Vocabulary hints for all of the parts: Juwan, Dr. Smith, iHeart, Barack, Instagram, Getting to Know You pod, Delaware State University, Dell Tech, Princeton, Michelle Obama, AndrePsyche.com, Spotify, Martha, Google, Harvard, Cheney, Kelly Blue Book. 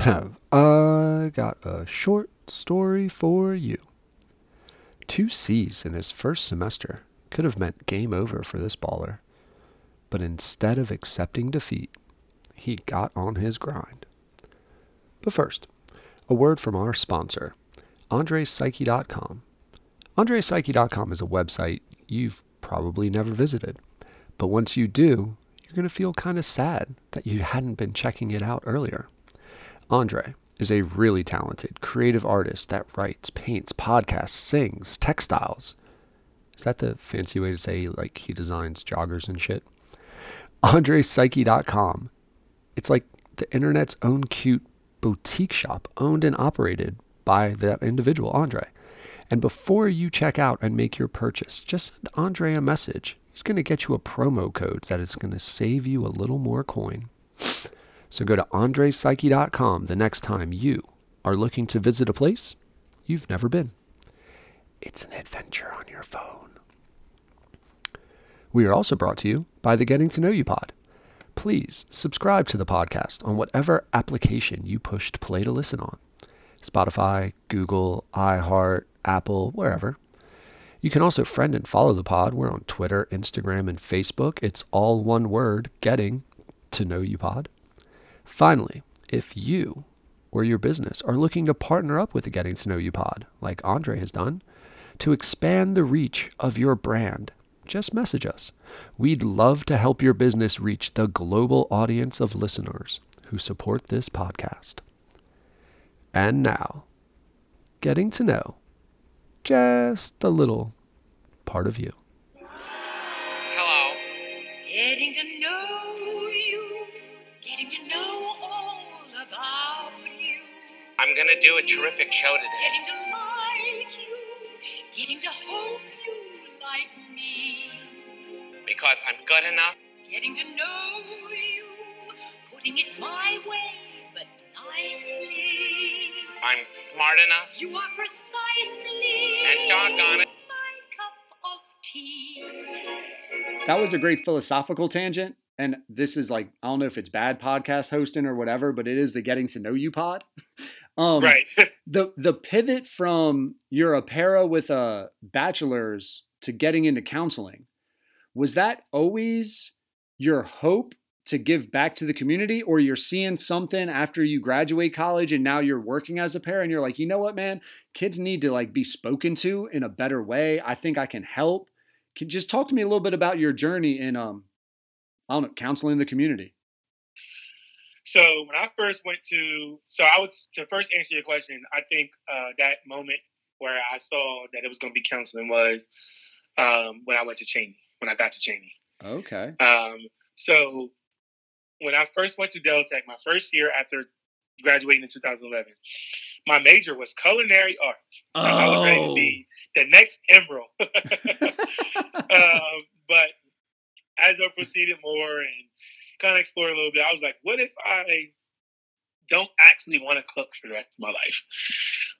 have I got a short story for you. 2 C's in his first semester could have meant game over for this baller, but instead of accepting defeat, he got on his grind. But first, a word from our sponsor, AndrePsyche.com. AndrePsyche.com is a website you've probably never visited, but once you do, you're going to feel kind of sad that you hadn't been checking it out earlier. Andre is a really talented, creative artist that writes, paints, podcasts, sings, textiles. Is that the fancy way to say, like, he designs joggers and shit? AndrePsyche.com. It's like the internet's own cute boutique shop owned and operated by that individual, Andre. And before you check out and make your purchase, just send Andre a message. He's going to get you a promo code that is going to save you a little more coin. So go to AndrePsyche.com the next time you are looking to visit a place you've never been. It's an adventure on your phone. We are also brought to you by the Getting to Know You pod. Please subscribe to the podcast on whatever application you pushed play to listen on. Spotify, Google, iHeart, Apple, wherever. You can also friend and follow the pod. We're on Twitter, Instagram, and Facebook. It's all one word, Getting to Know You pod. Finally, if you or your business are looking to partner up with the Getting to Know You pod, like Andre has done, to expand the reach of your brand, just message us. We'd love to help your business reach the global audience of listeners who support this podcast. And now, getting to know just a little part of you. Hello. Getting to know you. Getting to know all about you. I'm going to do a terrific show today. Getting to like you. Getting to hope you like me. Because I'm good enough. Getting to know you. Putting it my way, but nicely. I'm smart enough. You are precisely. And doggone it. My cup of tea. That was a great philosophical tangent. And this is like, I don't know if it's bad podcast hosting or whatever, but it is the Getting to Know You pod. Right. The pivot from you're a para with a bachelor's to getting into counseling, was that always your hope to give back to the community, or you're seeing something after you graduate college and now you're working as a parent and you're like, you know what, man, kids need to like be spoken to in a better way. I think I can help. Can just talk to me a little bit about your journey in, counseling the community. So when I first went to, to first answer your question, I think that moment where I saw that it was going to be counseling was when I got to Cheney. Okay. So when I first went to Dell Tech, my first year after graduating in 2011, my major was culinary arts. Oh. I was ready to be the next Emerald. But as I proceeded more and kind of explored a little bit, I was like, what if I don't actually want to cook for the rest of my life?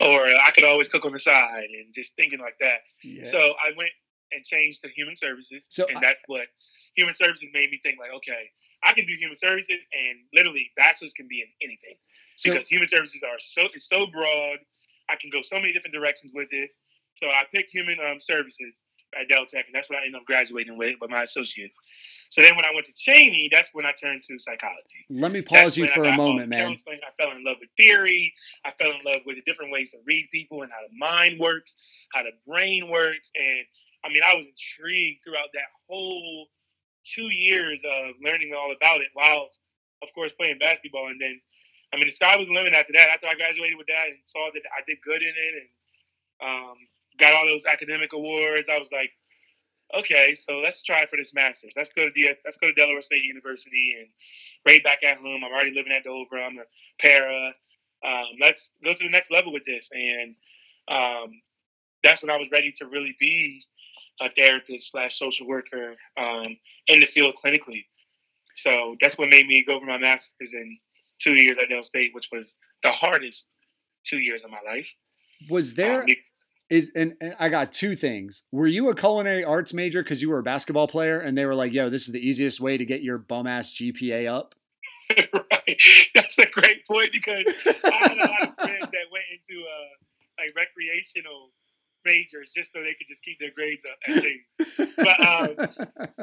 Or I could always cook on the side and just thinking like that. Yeah. So I went and changed to human services. That's what human services made me think like, okay, I can do human services, and literally bachelor's can be in anything because human services are so broad. I can go so many different directions with it. So I picked human services at Dell Tech, and that's what I ended up graduating with my associates. So then when I went to Cheney, that's when I turned to psychology. Let me pause you for a moment, man. Counseling. I fell in love with theory. I fell in love with the different ways to read people and how the mind works, how the brain works. And I mean, I was intrigued throughout that whole 2 years of learning all about it while, of course, playing basketball. And then, I mean, the sky was the limit after that. After I graduated with that and saw that I did good in it and got all those academic awards, I was like, okay, so let's try for this master's. Let's go to Delaware State University and right back at home. I'm already living at Dover. I'm a para. Let's go to the next level with this. And that's when I was ready to really be a therapist / social worker in the field clinically. So that's what made me go for my master's in 2 years at Dell State, which was the hardest 2 years of my life. Was there and I got two things. Were you a culinary arts major because you were a basketball player and they were like, yo, this is the easiest way to get your bum ass GPA up? Right. That's a great point, because I had a lot of friends that went into like recreational majors just so they could just keep their grades up at things. But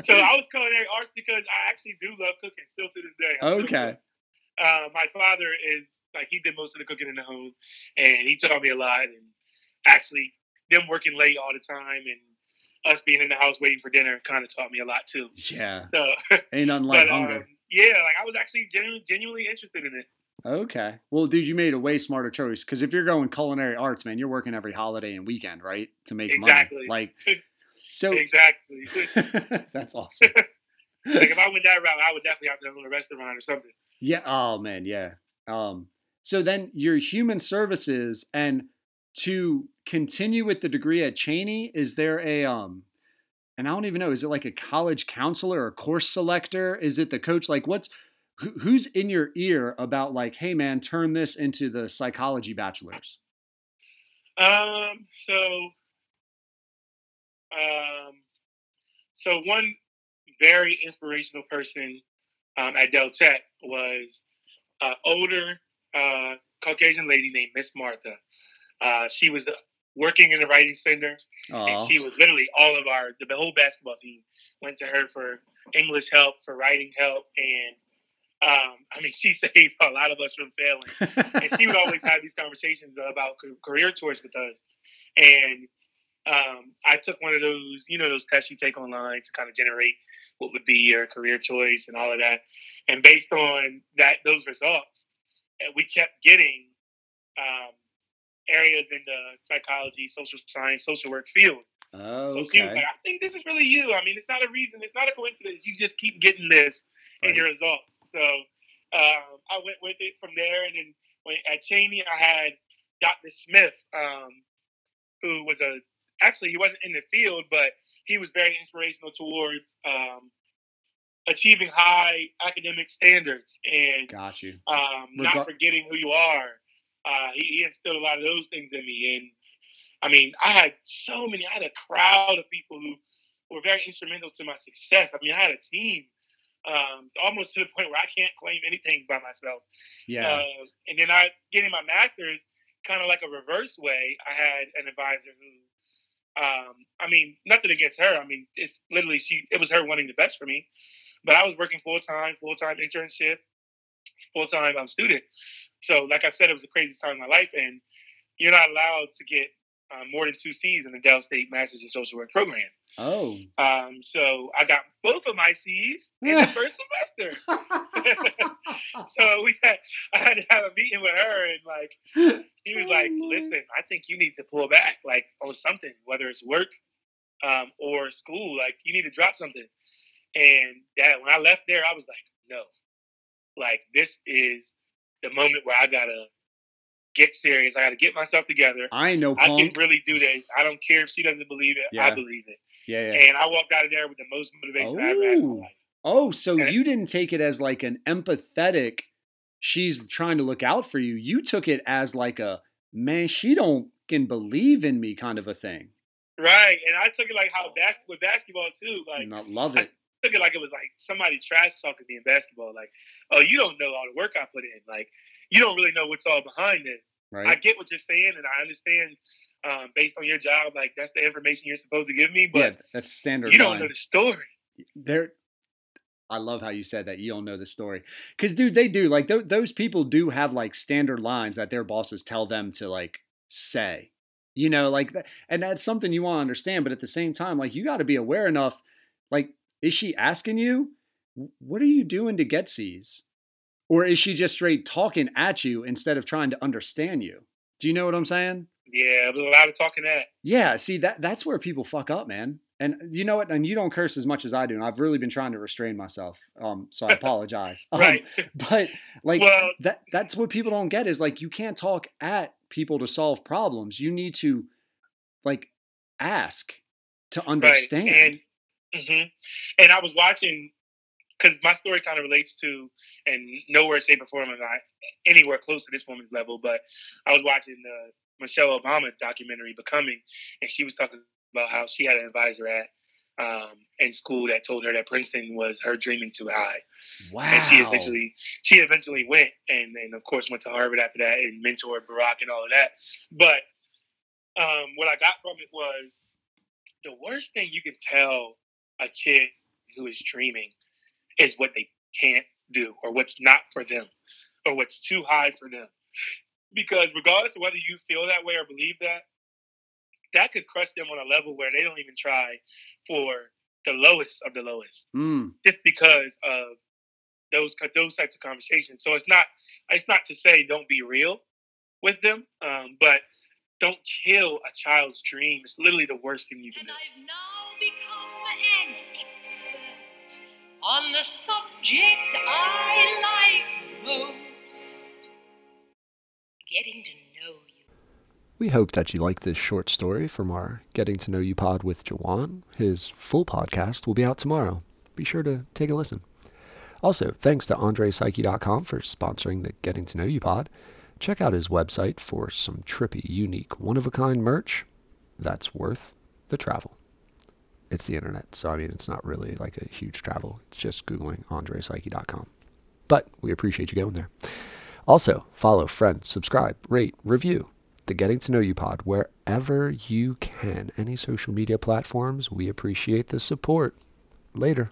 so I was culinary arts because I actually do love cooking still to this day. Okay. My father is like, he did most of the cooking in the home, and he taught me a lot. And actually, them working late all the time and us being in the house waiting for dinner kind of taught me a lot too. Yeah. So, ain't nothing like hunger. Yeah, like I was actually genuinely interested in it. Okay. Well, dude, you made a way smarter choice, because if you're going culinary arts, man, you're working every holiday and weekend, right? To make money. Like, so exactly. That's awesome. Like if I went that route, I would definitely have to own a restaurant or something. Yeah. Oh man. Yeah. So then your human services, and to continue with the degree at Cheney, is there a, and I don't even know, is it like a college counselor or course selector? Is it the coach? Like who's in your ear about like, hey man, turn this into the psychology bachelor's? So one very inspirational person at Dell Tech was an older Caucasian lady named Miss Martha. She was working in the writing center. Aww. And she was literally all of the whole basketball team went to her for English help, for writing help. And she saved a lot of us from failing. And she would always have these conversations about career tours with us. And I took one of those, those tests you take online to kind of generate what would be your career choice and all of that. And based on that, those results, we kept getting areas in the psychology, social science, social work field. Oh, so she was like, I think this is really you. I mean, it's not a reason. It's not a coincidence. You just keep getting this in your results. So I went with it from there. And then at Cheney, I had Dr. Smith, who was actually he wasn't in the field, but he was very inspirational towards achieving high academic standards and not forgetting who you are. He instilled a lot of those things in me. And I mean, I had a crowd of people who were very instrumental to my success. I mean, I had a team almost to the point where I can't claim anything by myself. Yeah. And then getting my master's, kind of like a reverse way, I had an advisor who, nothing against her. I mean, it's literally, it was her wanting the best for me. But I was working full-time internship, full-time student. So, like I said, it was the craziest time of my life, and you're not allowed to get more than 2 C's in the Dell State Masters in Social Work program. Oh. So I got both of my C's in the first semester. So I had to have a meeting with her, and she was like, listen, I think you need to pull back, on something, whether it's work or school, you need to drop something. And that when I left there, I was like, no, this is the moment where I gotta get serious. I gotta get myself together. I know, I can really do this. I don't care if she doesn't believe it. Yeah. I believe it. Yeah, yeah. And I walked out of there with the most motivation I ever had in my life. Oh, so you didn't take it as an empathetic, she's trying to look out for you. You took it as a, man, she don't can believe in me kind of a thing. Right. And I took it how with basketball too. I love it. I took it it was somebody trash talking me in basketball. Oh, you don't know all the work I put in. You don't really know what's all behind this. Right. I get what you're saying, and I understand based on your job, that's the information you're supposed to give me. But yeah, that's standard. You don't know the story. I love how you said that. You don't know the story. Because, dude, they do. Those people do have standard lines that their bosses tell them to say. And that's something you want to understand. But at the same time, you got to be aware enough. Is she asking you, what are you doing to get C's? Or is she just straight talking at you instead of trying to understand you? Do you know what I'm saying? Yeah, it was a lot of talking at. Yeah, see, that's where people fuck up, man. And you know what? And you don't curse as much as I do. And I've really been trying to restrain myself. So I apologize. Right. But well, that's what people don't get is you can't talk at people to solve problems. You need to ask to understand. Right. Mm-hmm. And I was watching, because my story kind of relates to, and nowhere, shape, or form am I anywhere close to this woman's level, but I was watching the Michelle Obama documentary, Becoming, and she was talking about how she had an advisor at in school that told her that Princeton was her dreaming too high. Wow. And she eventually went and of course went to Harvard after that and mentored Barack and all of that. But what I got from it was the worst thing you can tell a kid who is dreaming is what they can't do or what's not for them or what's too high for them. Because regardless of whether you feel that way or believe that, that could crush them on a level where they don't even try for the lowest of the lowest, just because of those types of conversations. So it's not to say don't be real with them, but don't kill a child's dream. It's literally the worst thing you can do. I've now become an expert on the subject I like most, getting to know you. We hope that you like this short story from our Getting to Know You pod with Juwan. His full podcast will be out tomorrow. Be sure to take a listen. Also, thanks to AndrePsyche.com for sponsoring the Getting to Know You pod. Check out his website for some trippy, unique, one-of-a-kind merch that's worth the travel. It's the internet, so I mean, it's not really like a huge travel. It's just Googling AndrePsyche.com. But we appreciate you going there. Also, follow, friend, subscribe, rate, review the Getting to Know You pod wherever you can. Any social media platforms, we appreciate the support. Later.